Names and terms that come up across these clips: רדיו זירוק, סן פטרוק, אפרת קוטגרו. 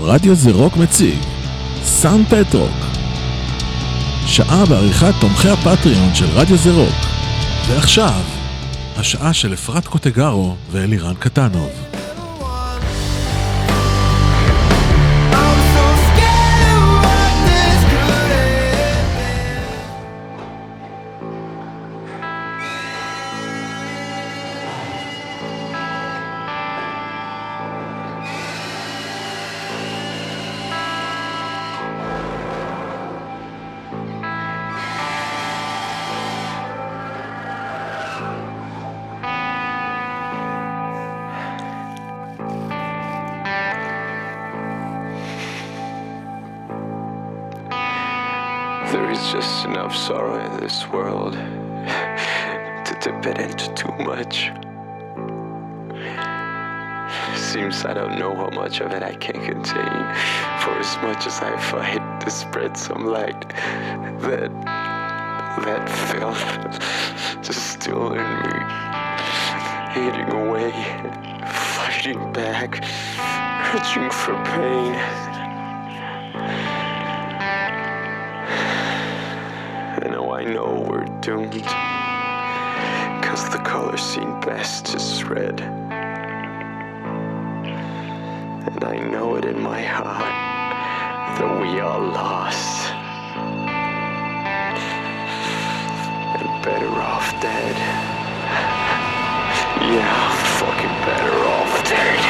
רדיו זירוק מציג סן פטרוק, שעה בעריכת תומכי הפטריון של רדיו זירוק. ועכשיו השעה של אפרת קוטגרו ואלירן קטנוב. There is just enough sorrow in this world to dip it into too much. Seems I don't know how much of it I can contain. For as much as I fight to spread some light, that filth is still in me, eating away, fighting back, reaching for pain. I know we're doomed, 'cause the color seen best is red, and I know it in my heart that we are lost and better off dead. Yeah, fucking better off dead.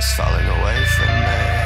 paradise falling away from me.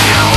Down.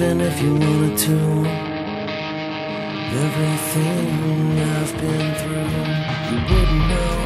even if you wanted to. Everything I've been through, you wouldn't know.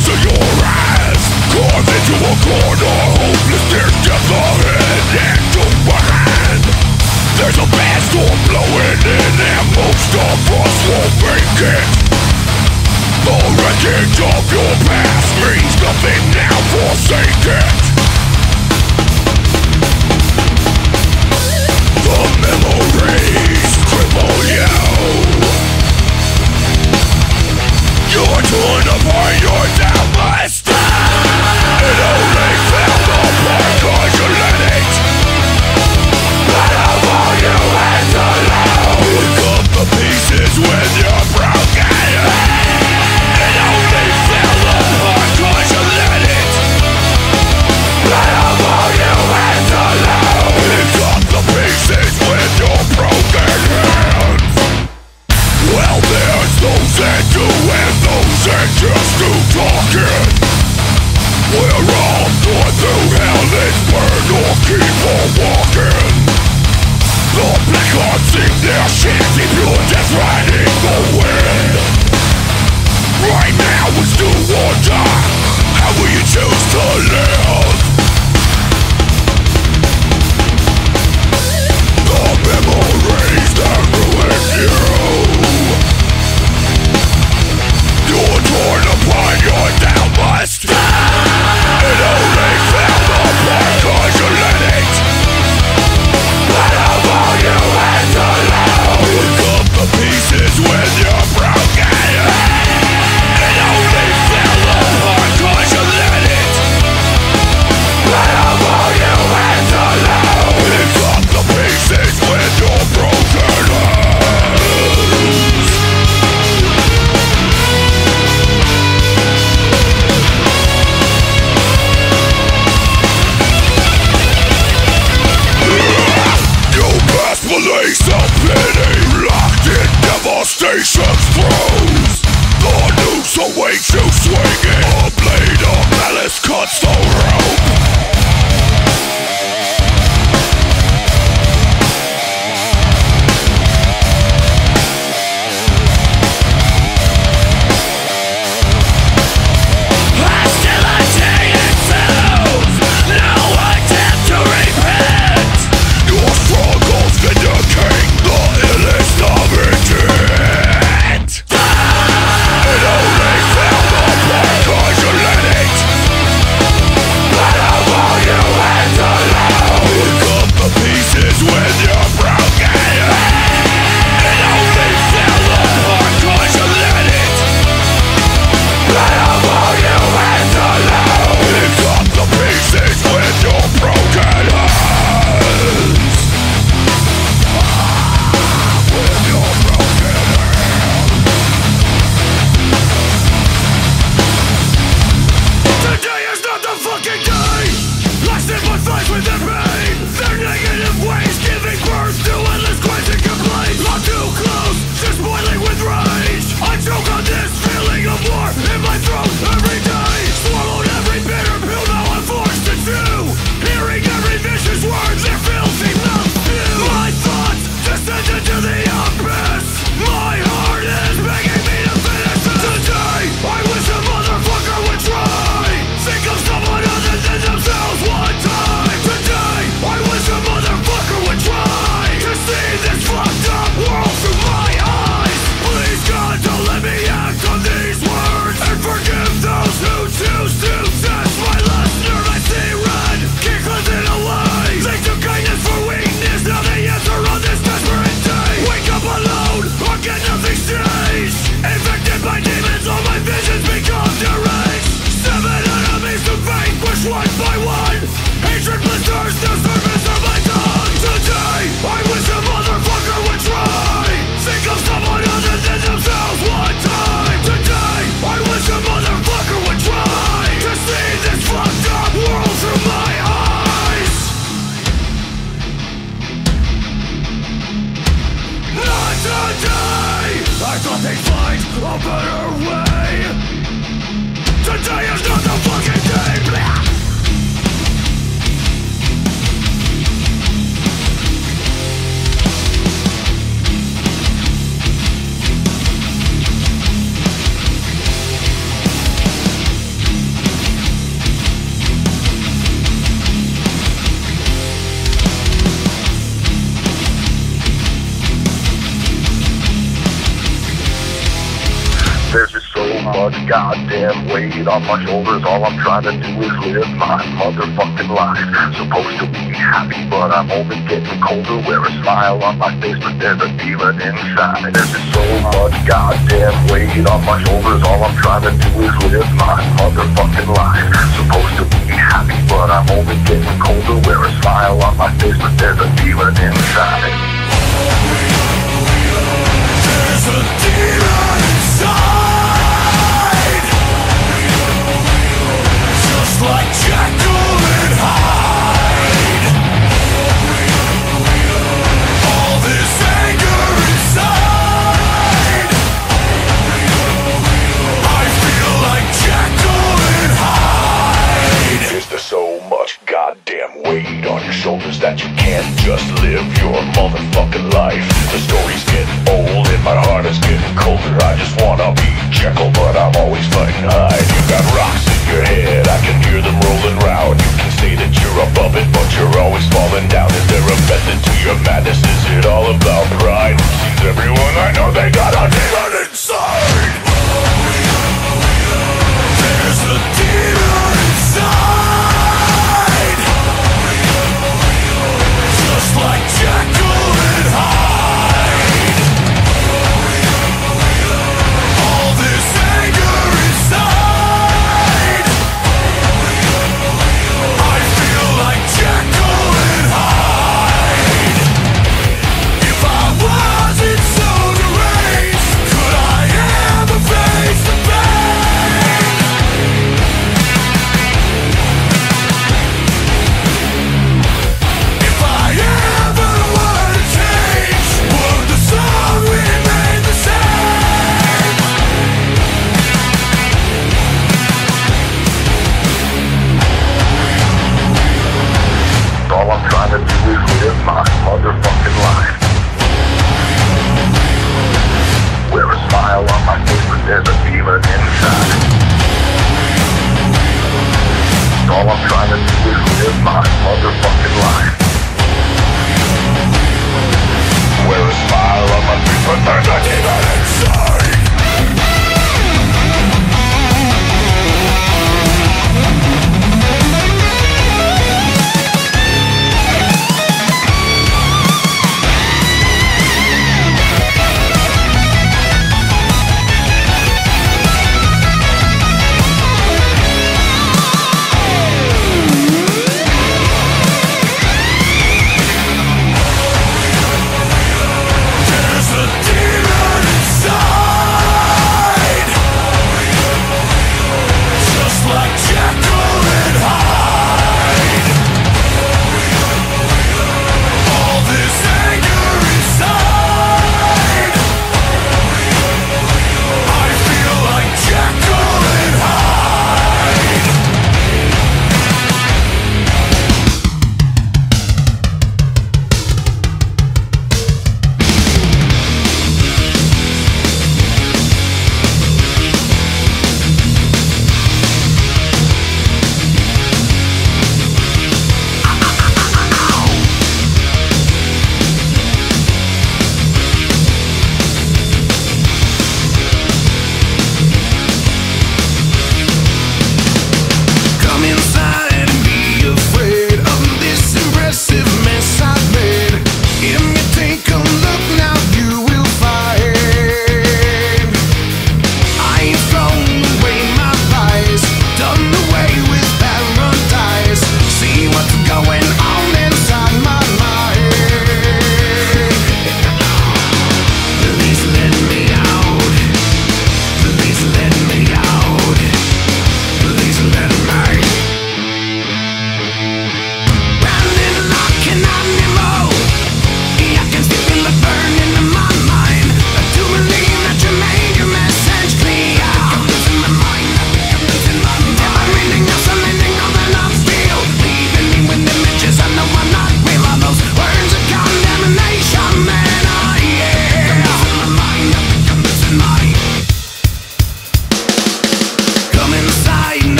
Of your past means this burn of people walking. The blackguards in their shit keep you death riding the wind. Right now it's do or die. How will you choose to live? The memories that ruin you. You're torn apart, you're now must die. It only fell apart cause you let it. But of all you had to love, pick up the pieces with your broken hand. It only fell apart cause you let it. But of all you had to love, pick up the pieces with your broken hands. Police of pity, locked in devastation's throes. The noose awaits you swinging, a blade of malice cuts the rope. Goddamn weight on my shoulders, all I'm trying to do is live my motherfucking life. Supposed to be happy, but I'm only getting colder. Wear a smile on my face, but there's a demon inside. There's just so much goddamn weight on my shoulders, all I'm trying to do is live my motherfucking life. Supposed to be happy, but I'm only getting colder. Wear a smile on my face, but there's a demon inside. There's a demon inside. Like Jekyll and Hyde, all this anger inside. I feel like Jekyll and Hyde. Is there so much goddamn damn weight on your shoulders that you can't just live your motherfucking life. The story's getting old and my heart is getting colder. I just wanna be Jekyll, but I'm always fighting hide. You got rocks in your head, I can hear them rolling round. You can say that you're above it, but you're always falling down. Is there a method to your madness? Is it all about pride? Seems everyone I know they got a demon inside. There's a demon inside. Like Jekyll and Hyde, all this anger inside.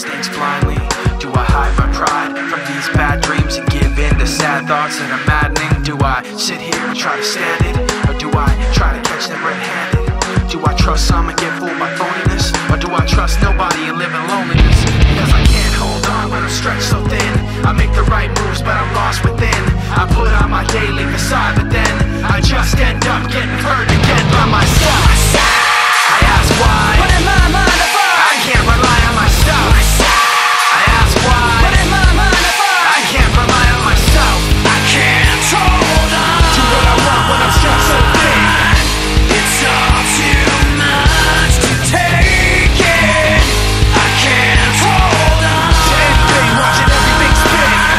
snakes blindly? Do I hide my pride from these bad dreams and give in to sad thoughts that are maddening? Do I sit here and try to stand it? Or do I try to catch them red-handed? Do I trust some and get fooled by phoniness? Or do I trust nobody and live in loneliness? Because I can't hold on when I'm stretched so thin. I make the right moves but I'm lost within. I put on my daily facade but then I just end up getting hurt again by myself. I ask why, but in my mind I can't rely on myself. I ask why, but in my mind I can't rely on myself. I can't hold on to what I want when I'm stretched so thin. It's all too much to take in. I can't hold on to everything, watching everything spin.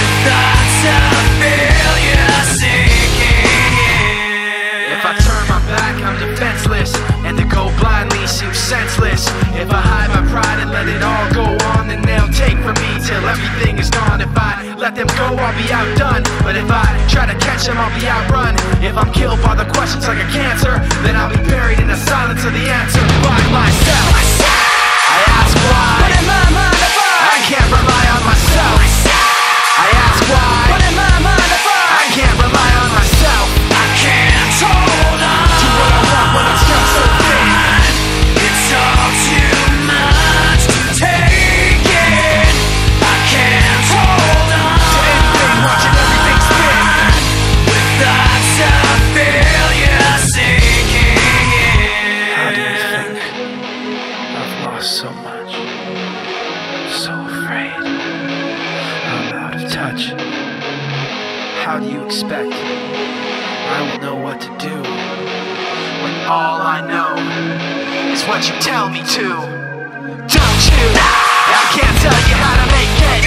The thoughts of failure sinking in. If I turn my back, I'm defenseless, and to go blindly seems senseless. If I hide my pride and let it all go on, then they'll take from me till everything is gone. If I let them go, I'll be outdone, but if I try to catch them, I'll be outrun. If I'm killed by the questions like a cancer, then I'll be buried in the silence of the answer. Find myself, I ask why, but in my mind I can't rely on myself. I ask why, but in my mind I can't rely on myself. I can't hold on to what I want when I'm stuck so thin. It's all too much to take in. I can't hold on to everything, watching everything spin. With thoughts of failure sinking in. How do you think I've lost so much? So afraid I'm out of touch. How do you expect I will know what to do when all I know is what you tell me to? Don't you? I can't tell you how to make it.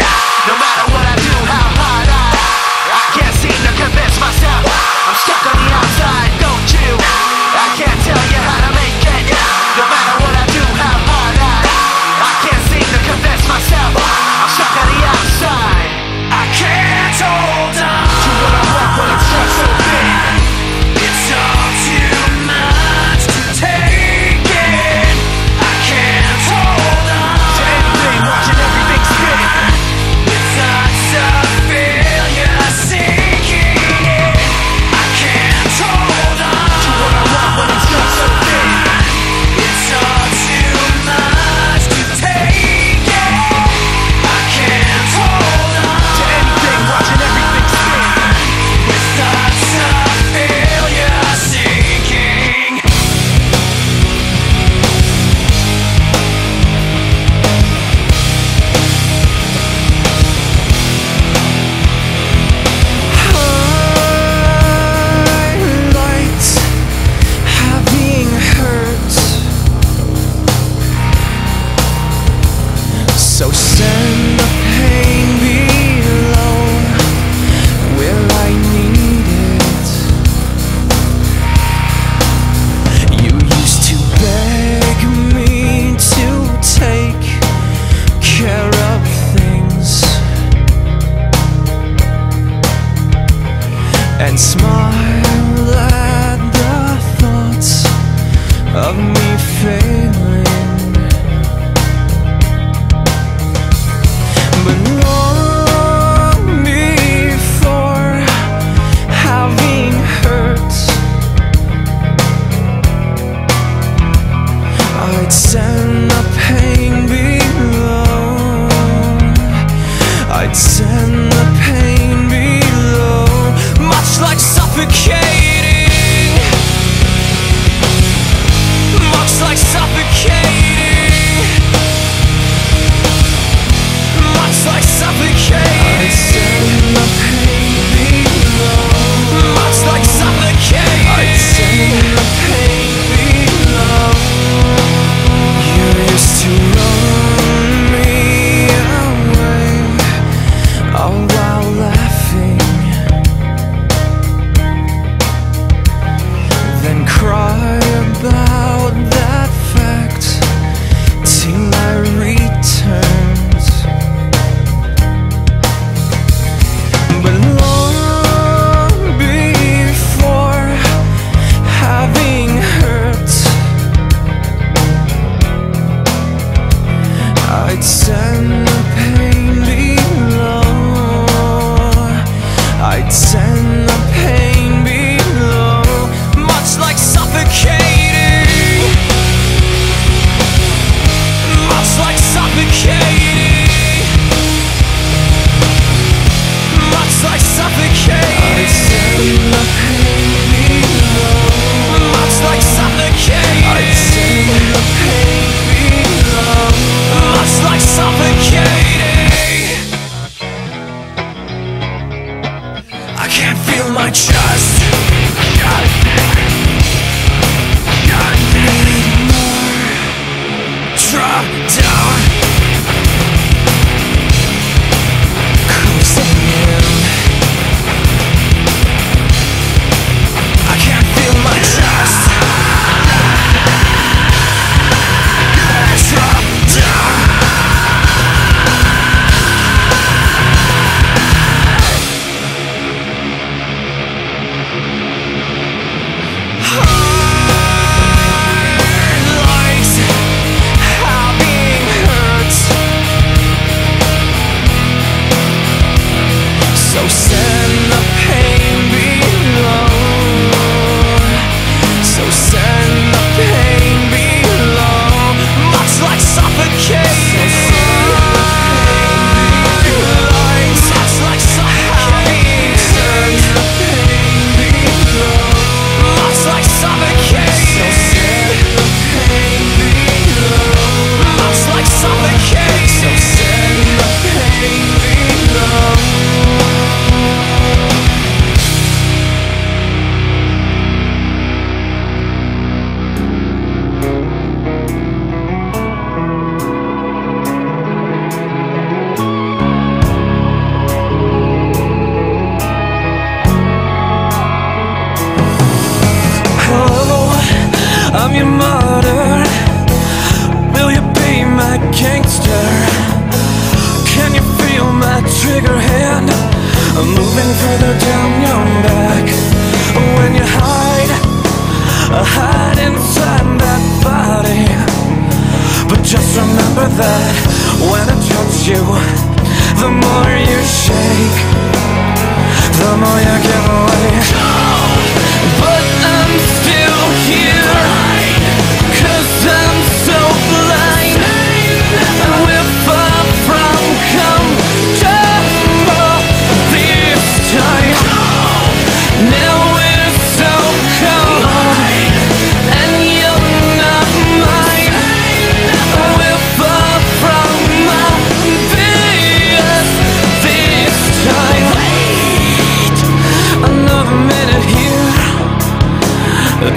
No matter what I do, how hard I can't seem to convince myself. I'm stuck on the outside, don't you? I can't tell you how to make it. No matter what I do, how hard I can't seem to convince myself. I'm stuck on the outside. I can't hold on to what I want when it's just so thin. It's all too much to take. Failure sinking in. I can't hold on to what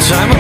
Time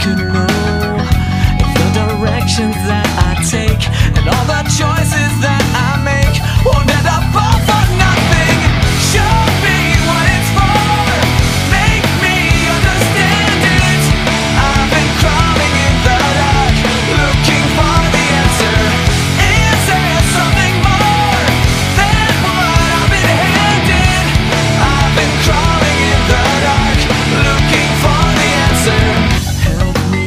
could know if the directions that I take and all the choices that I make won't end up all for nothing. Show me what it's for, make me understand it. I've been crawling in the dark, looking for the answer. Is there something more than what I've been handed? I've been crawling in the dark, looking for the answer. Help me.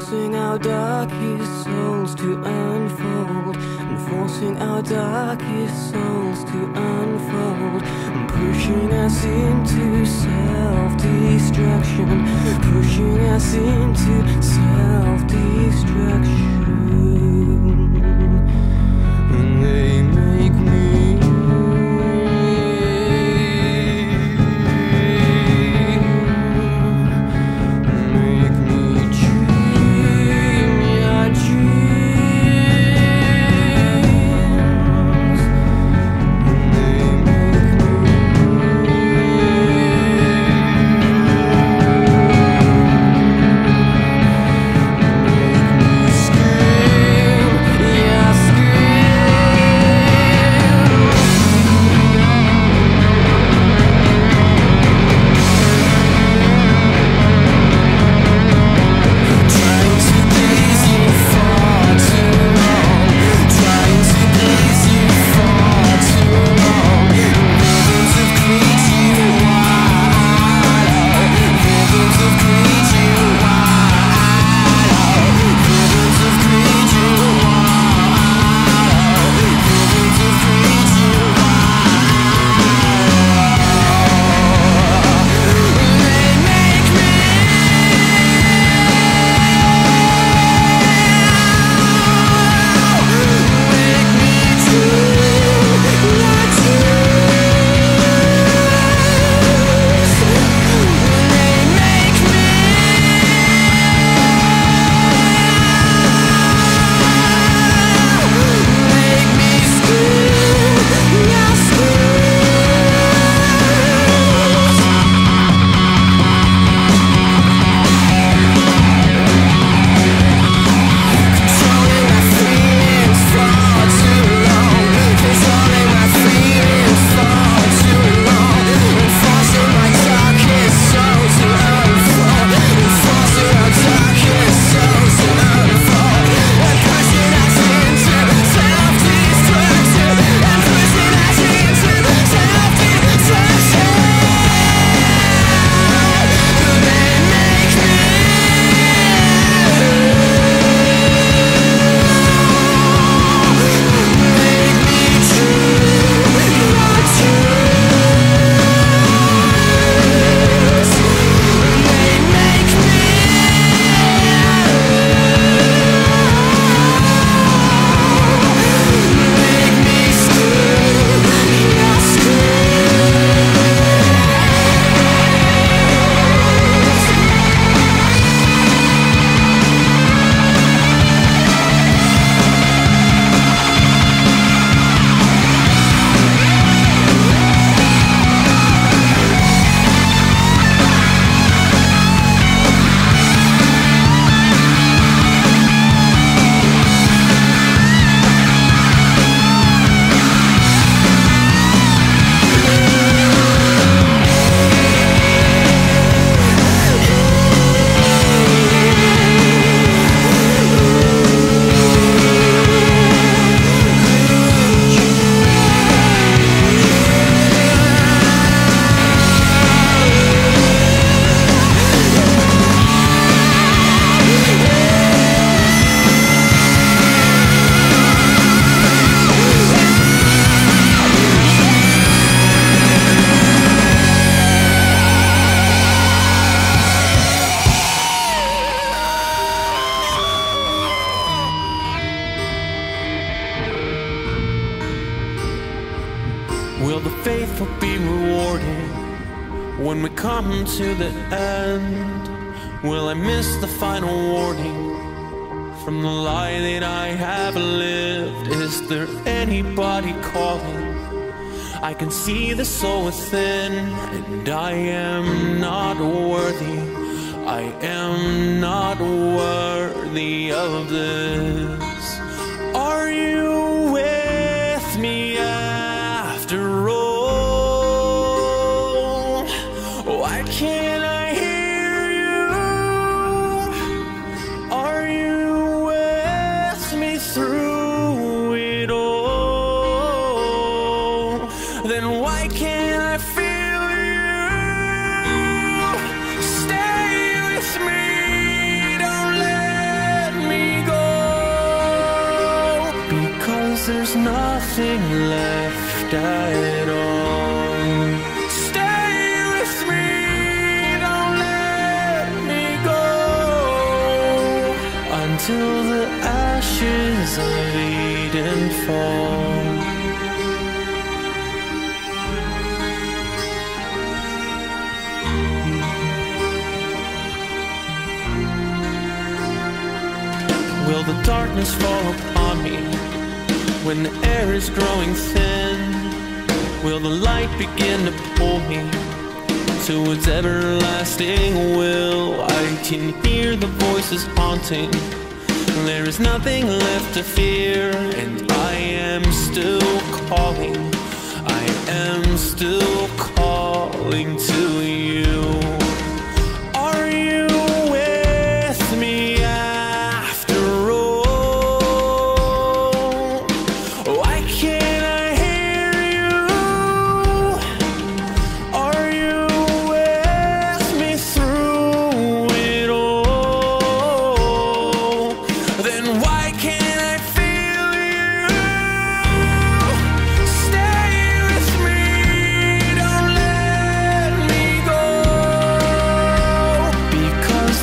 forcing our darkest souls to unfold, and forcing our darkest souls to unfold, and pushing us into self-destruction, pushing us into self-destruction. And they make me stay with me, don't let there's nothing left at all. Stay with me, don't let me go, until the ashes of Eden fall. Will the darkness fall upon me when the air is growing thin? Will the light begin to pull me to its everlasting will? I can hear the voices haunting. There is nothing left to fear, and I am still calling. I am still calling to you.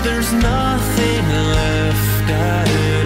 There's nothing left at all.